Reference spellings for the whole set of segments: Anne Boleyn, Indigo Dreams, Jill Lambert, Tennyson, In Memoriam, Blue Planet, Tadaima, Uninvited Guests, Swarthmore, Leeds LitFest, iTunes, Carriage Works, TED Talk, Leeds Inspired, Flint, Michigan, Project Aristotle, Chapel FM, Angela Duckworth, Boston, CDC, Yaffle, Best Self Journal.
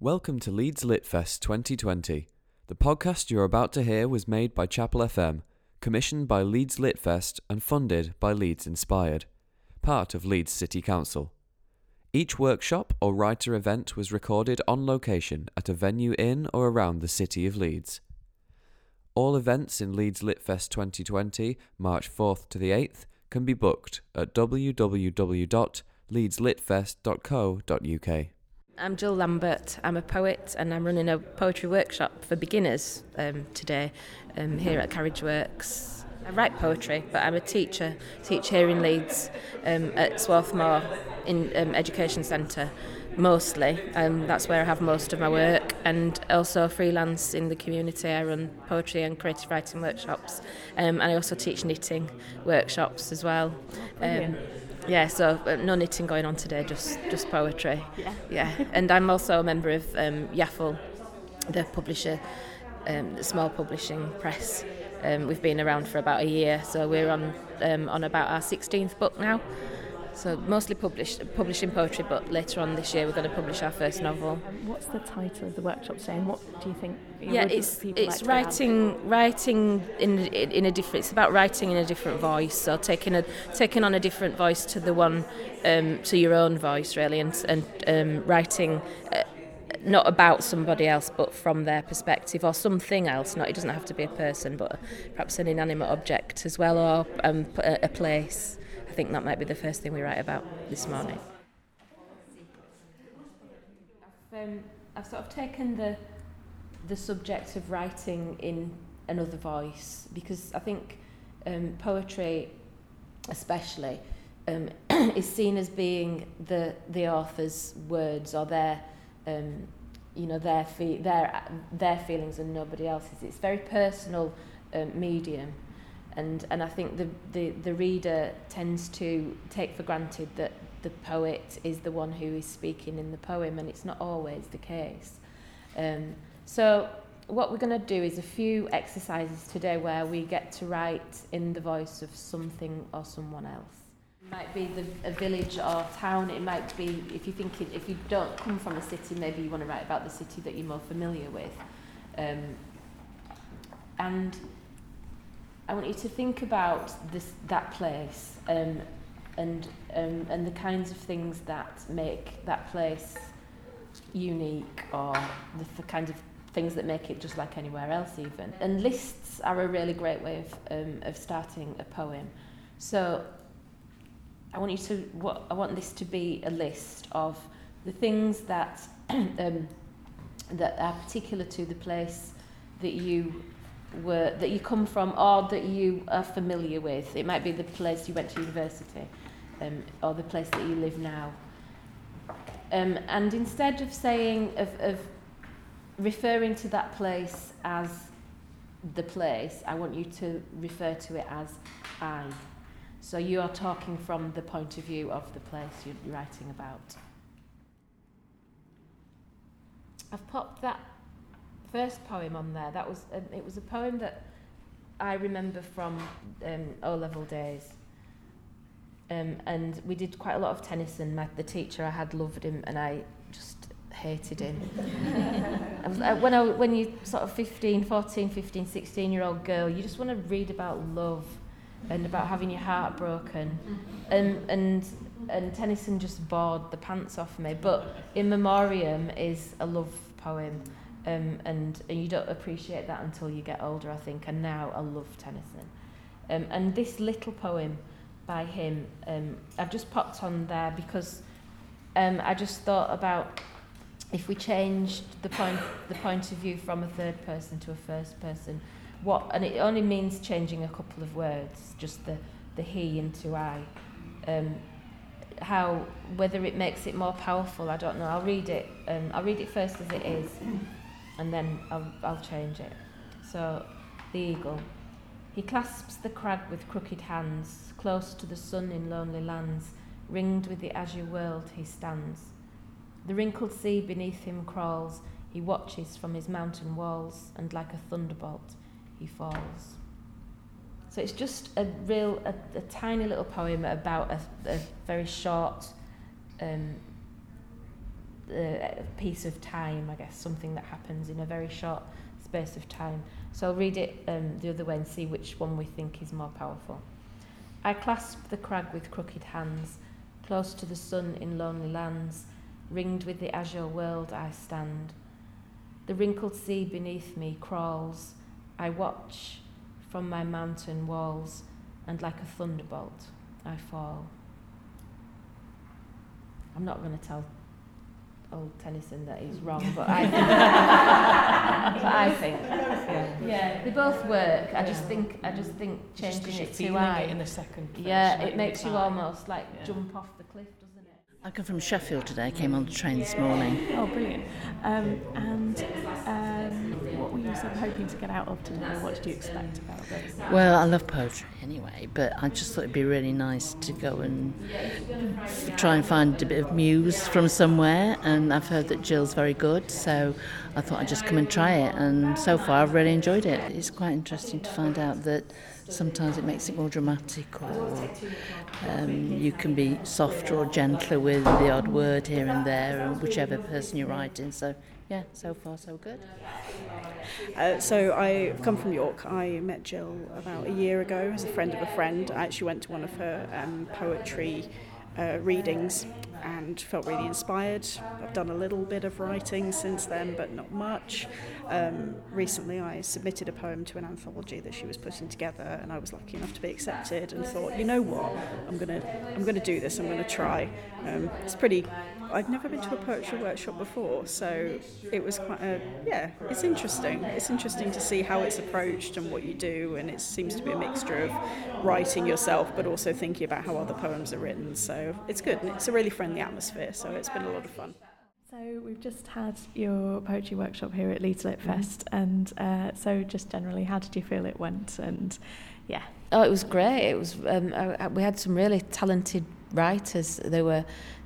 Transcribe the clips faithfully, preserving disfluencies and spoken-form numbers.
Welcome to Leeds LitFest twenty twenty. The podcast you're about to hear was made by Chapel F M, commissioned by Leeds LitFest and funded by Leeds Inspired, part of Leeds City Council. Each workshop or writer event was recorded on location at a venue in or around the city of Leeds. All events in Leeds LitFest twenty twenty, March fourth to the eighth, can be booked at w w w dot leeds litfest dot co dot u k. I'm Jill Lambert, I'm a poet and I'm running a poetry workshop for beginners um, today um, here at Carriage Works. I write poetry, but I'm a teacher, teach here in Leeds um, at Swarthmore in um, Education Centre mostly. Um, that's where I have most of my work, and also freelance in the community. I run poetry and creative writing workshops um, and I also teach knitting workshops as well. Um, Yeah, so uh, no knitting going on today, just just poetry. Yeah. Yeah. And I'm also a member of um, Yaffle, the publisher, um, the small publishing press. Um, we've been around for about a year, so we're on um, on about our sixteenth book now. So mostly publish, publishing poetry, but later on this year we're going to publish our first novel. What's the title of the workshop saying? What do you think? You yeah, it's it's like writing writing in in a different. It's about writing in a different voice. So taking a taking on a different voice to the one um, to your own voice, really, and and um, writing. Uh, not about somebody else, but from their perspective, or something else. Not, it doesn't have to be a person, but perhaps an inanimate object as well, or um, a place. I think that might be the first thing we write about this morning. I've, um, I've sort of taken the the subject of writing in another voice, because I think um, poetry especially um, is seen as being the the author's words, or their Um, you know, their fe- their their feelings and nobody else's. It's very personal um, medium, and and I think the, the the reader tends to take for granted that the poet is the one who is speaking in the poem, and it's not always the case. Um, so what we're going to do is a few exercises today where we get to write in the voice of something or someone else. It might be the, a village or town. It might be, if you think it, if you don't come from a city, maybe you want to write about the city that you're more familiar with. Um, and I want you to think about this that place um, and um, and the kinds of things that make that place unique, or the, the kinds of things that make it just like anywhere else, even. And lists are a really great way of um, of starting a poem. So. I want you to. What, I want this to be a list of the things that um, that are particular to the place that you were, that you come from, or that you are familiar with. It might be the place you went to university, um, or the place that you live now. Um, and instead of saying of, of referring to that place as the place, I want you to refer to it as I. So you are talking from the point of view of the place you're writing about. I've popped that first poem on there. That was um, it was a poem that I remember from um, O-level days. Um, and we did quite a lot of Tennyson. My, the teacher I had loved him, and I just hated him. I was, I, when I, when you sort of fifteen, fourteen, fifteen, sixteen year old girl, you just want to read about love and about having your heart broken, um, and and Tennyson just bored the pants off me. But In Memoriam is a love poem, um, and, and you don't appreciate that until you get older, I think, and now I love Tennyson. Um, and this little poem by him, um, I've just popped on there because um, I just thought about if we changed the point the point of view from a third person to a first person, what, and it only means changing a couple of words, just the, the he into I. Um, how, whether it makes it more powerful, I don't know. I'll read it. Um, I'll read it first as it is, and then I'll, I'll change it. So, the eagle. He clasps the crag with crooked hands, close to the sun in lonely lands, ringed with the azure world he stands. The wrinkled sea beneath him crawls, he watches from his mountain walls, and like a thunderbolt, he falls. So it's just a real, a, a tiny little poem about a, a very short um, a piece of time, I guess, something that happens in a very short space of time. So I'll read it um, the other way and see which one we think is more powerful. I clasp the crag with crooked hands, close to the sun in lonely lands, ringed with the azure world I stand. The wrinkled sea beneath me crawls, I watch from my mountain walls, and like a thunderbolt I fall. I'm not going to tell old Tennyson that he's wrong, but I think, but I think yeah. yeah, they both work. I yeah. just think, I just think changing just it to I in the second. Verse, yeah, it makes you almost like yeah. jump off the cliff, doesn't it? I come from Sheffield today. I came on the train this morning. Oh, brilliant! Um, and um, what were you sort of hoping to get out of today? What did you expect about this? Well, I love poetry anyway, but I just thought it'd be really nice to go and try and find a bit of muse from somewhere. And I've heard that Jill's very good, so I thought I'd just come and try it. And so far, I've really enjoyed it. It's quite interesting to find out that sometimes it makes it more dramatic, or um, you can be softer or gentler with the odd word here and there, and whichever person you're writing. So, yeah, so far so good. Uh, so I come from York. I met Jill about a year ago as a friend of a friend. I actually went to one of her um, poetry uh, readings and felt really inspired. I've done a little bit of writing since then, but not much. Um, recently I submitted a poem to an anthology that she was putting together, and I was lucky enough to be accepted, and thought, you know what, I'm gonna I'm gonna do this, I'm gonna try. Um, it's pretty, I've never been to a poetry workshop before, so it was quite a, yeah, it's interesting. It's interesting to see how it's approached and what you do, and it seems to be a mixture of writing yourself, but also thinking about how other poems are written, so it's good, and it's a really friendly atmosphere, so it's been a lot of fun. So we've just had your poetry workshop here at Leeds LitFest, and uh, so just generally, how did you feel it went? And yeah, oh, it was great. It was um, I, we had some really talented writers. They were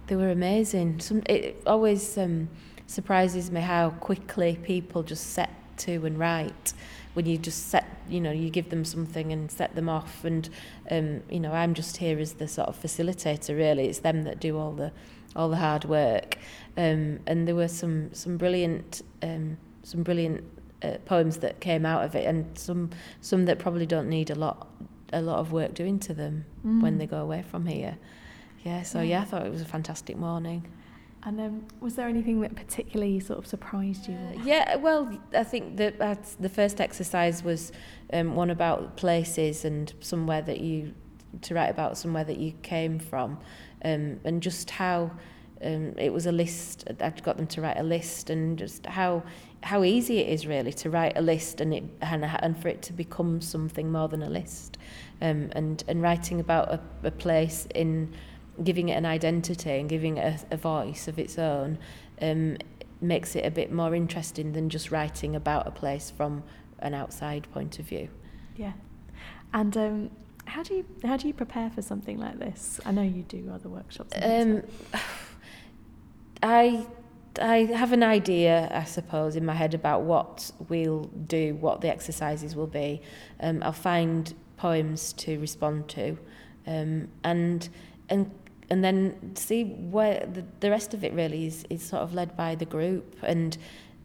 they were amazing. Some, it always um, surprises me how quickly people just set to and write. When you just set, you know, you give them something and set them off, and um, you know, I'm just here as the sort of facilitator. Really, it's them that do all the all the hard work. Um, and there were some some brilliant um, some brilliant uh, poems that came out of it, and some some that probably don't need a lot a lot of work doing to them mm. when they go away from here. Yeah, so yeah, I thought it was a fantastic morning. And um, was there anything that particularly sort of surprised you? Uh, yeah, well, I think that that's, the first exercise was um, one about places and somewhere that you to write about somewhere that you came from, um, and just how. Um, it was a list. I'd got them to write a list, and just how how easy it is really to write a list, and it and, and for it to become something more than a list, um, and and writing about a, a place, in giving it an identity and giving it a, a voice of its own, um, makes it a bit more interesting than just writing about a place from an outside point of view. Yeah, and. Um How do you how do you prepare for something like this? I know you do other workshops. Um, I I have an idea, I suppose, in my head about what we'll do, what the exercises will be. Um, I'll find poems to respond to, um, and and and then see where the, the rest of it really is, is sort of led by the group. And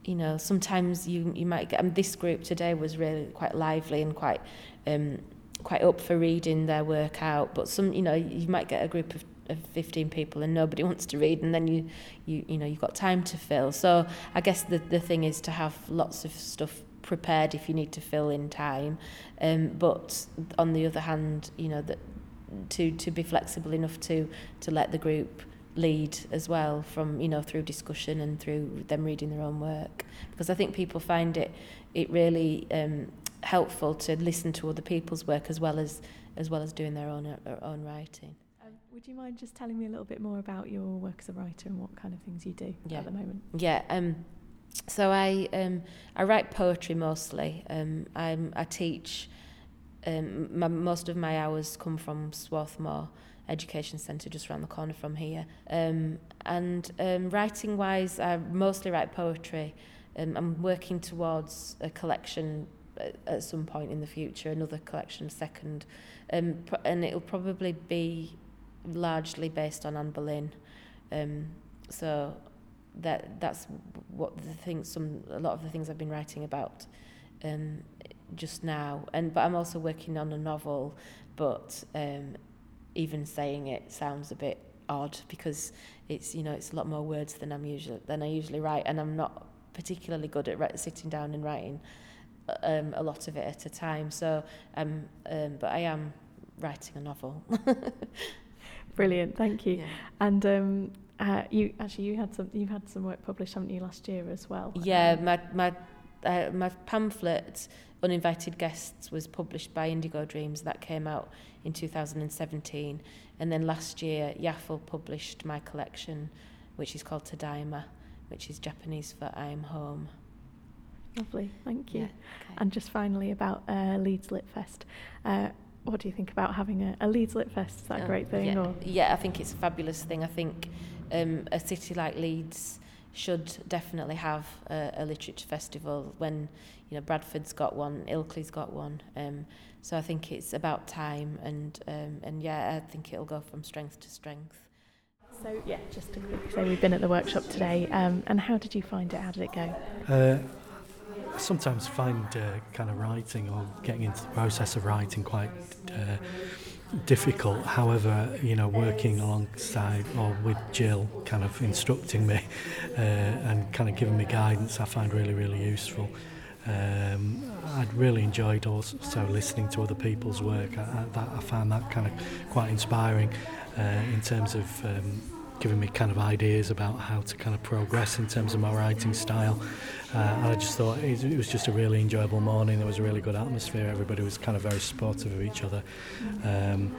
you know, sometimes you you might get. And this group today was really quite lively and quite. Um, quite up for reading their work out, but some, you know, you might get a group of, of fifteen people and nobody wants to read, and then you you you know you've got time to fill. So I guess the the thing is to have lots of stuff prepared if you need to fill in time, um but on the other hand, you know, that to to be flexible enough to to let the group lead as well, from, you know, through discussion and through them reading their own work, because I think people find it it really um helpful to listen to other people's work as well as as well as doing their own uh, their own writing. Um, would you mind just telling me a little bit more about your work as a writer and what kind of things you do yeah. at the moment? Yeah. Um. So I um I write poetry mostly. Um. I'm I teach. Um. My, most of my hours come from Swarthmore Education Centre, just around the corner from here. Um. And um, writing wise, I mostly write poetry. Um. I'm working towards a collection. At some point in the future, another collection second, um, pr- and it'll probably be largely based on Anne Boleyn. Um, so that that's what the things, some a lot of the things I've been writing about um, just now. And but I'm also working on a novel, but um, even saying it sounds a bit odd because it's, you know, it's a lot more words than I'm usually than I usually write, and I'm not particularly good at write, sitting down and writing um, a lot of it at a time. So, um, um, but I am writing a novel. Brilliant, thank you. Yeah. And um, uh, you actually you had some you've had some work published, haven't you, last year as well? Yeah, um, my my uh, my pamphlet Uninvited Guests was published by Indigo Dreams. That came out in two thousand seventeen, and then last year Yaffle published my collection, which is called Tadaima, which is Japanese for I am home. Lovely, thank you. Yeah, okay. And just finally about uh, Leeds LitFest. Uh, what do you think about having a, a Leeds LitFest? Is that a um, great thing? Yeah, or? Yeah, I think it's a fabulous thing. I think um, a city like Leeds should definitely have a, a literature festival. When, you know, Bradford's got one, Ilkley's got one. Um, so I think it's about time, and um, and yeah, I think it'll go from strength to strength. So yeah, just to quickly say, we've been at the workshop today, um, and how did you find it? How did it go? Uh, I sometimes find uh, kind of writing or getting into the process of writing quite uh, difficult. However, you know, working alongside or with Jill, kind of instructing me uh, and kind of giving me guidance, I find really, really useful. Um, I'd really enjoyed also listening to other people's work. I, I, that, I found that kind of quite inspiring uh, in terms of um, giving me kind of ideas about how to kind of progress in terms of my writing style. Uh, and I just thought it, it was just a really enjoyable morning. There was a really good atmosphere. Everybody was kind of very supportive of each other. Um,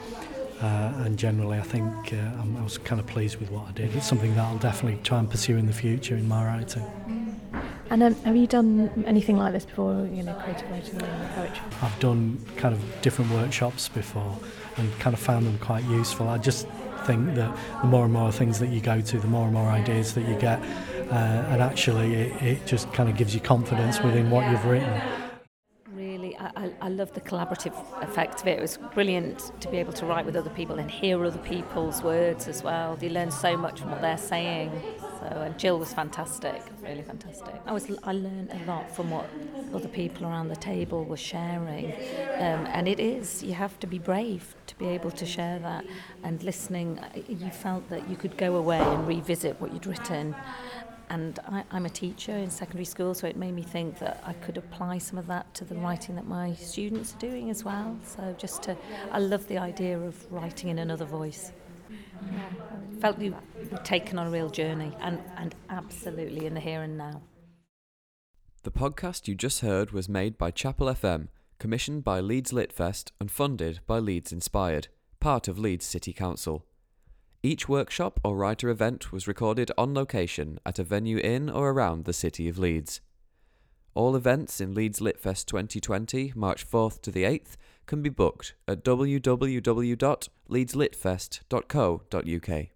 Uh, and generally, I think uh, I'm, I was kind of pleased with what I did. It's something that I'll definitely try and pursue in the future in my writing. And um, have you done anything like this before? You know, creative writing and poetry. I've done kind of different workshops before, and kind of found them quite useful. I just think that the more and more things that you go to, the more and more ideas that you get, uh, and actually, it, it just kind of gives you confidence within what you've written. I, I love the collaborative effect of it. It was brilliant to be able to write with other people and hear other people's words as well. You learn so much from what they're saying. So, and Jill was fantastic, really fantastic. I was I learned a lot from what other people around the table were sharing, um, and it is, you have to be brave to be able to share that. And listening, you felt that you could go away and revisit what you'd written. And I, I'm a teacher in secondary school, so it made me think that I could apply some of that to the writing that my students are doing as well. So just to, I love the idea of writing in another voice. Yeah. Felt you were taken on a real journey, and, and absolutely in the here and now. The podcast you just heard was made by Chapel F M, commissioned by Leeds LitFest and funded by Leeds Inspired, part of Leeds City Council. Each workshop or writer event was recorded on location at a venue in or around the city of Leeds. All events in Leeds LitFest twenty twenty, March fourth to the eighth, can be booked at w w w dot leeds litfest dot co dot u k.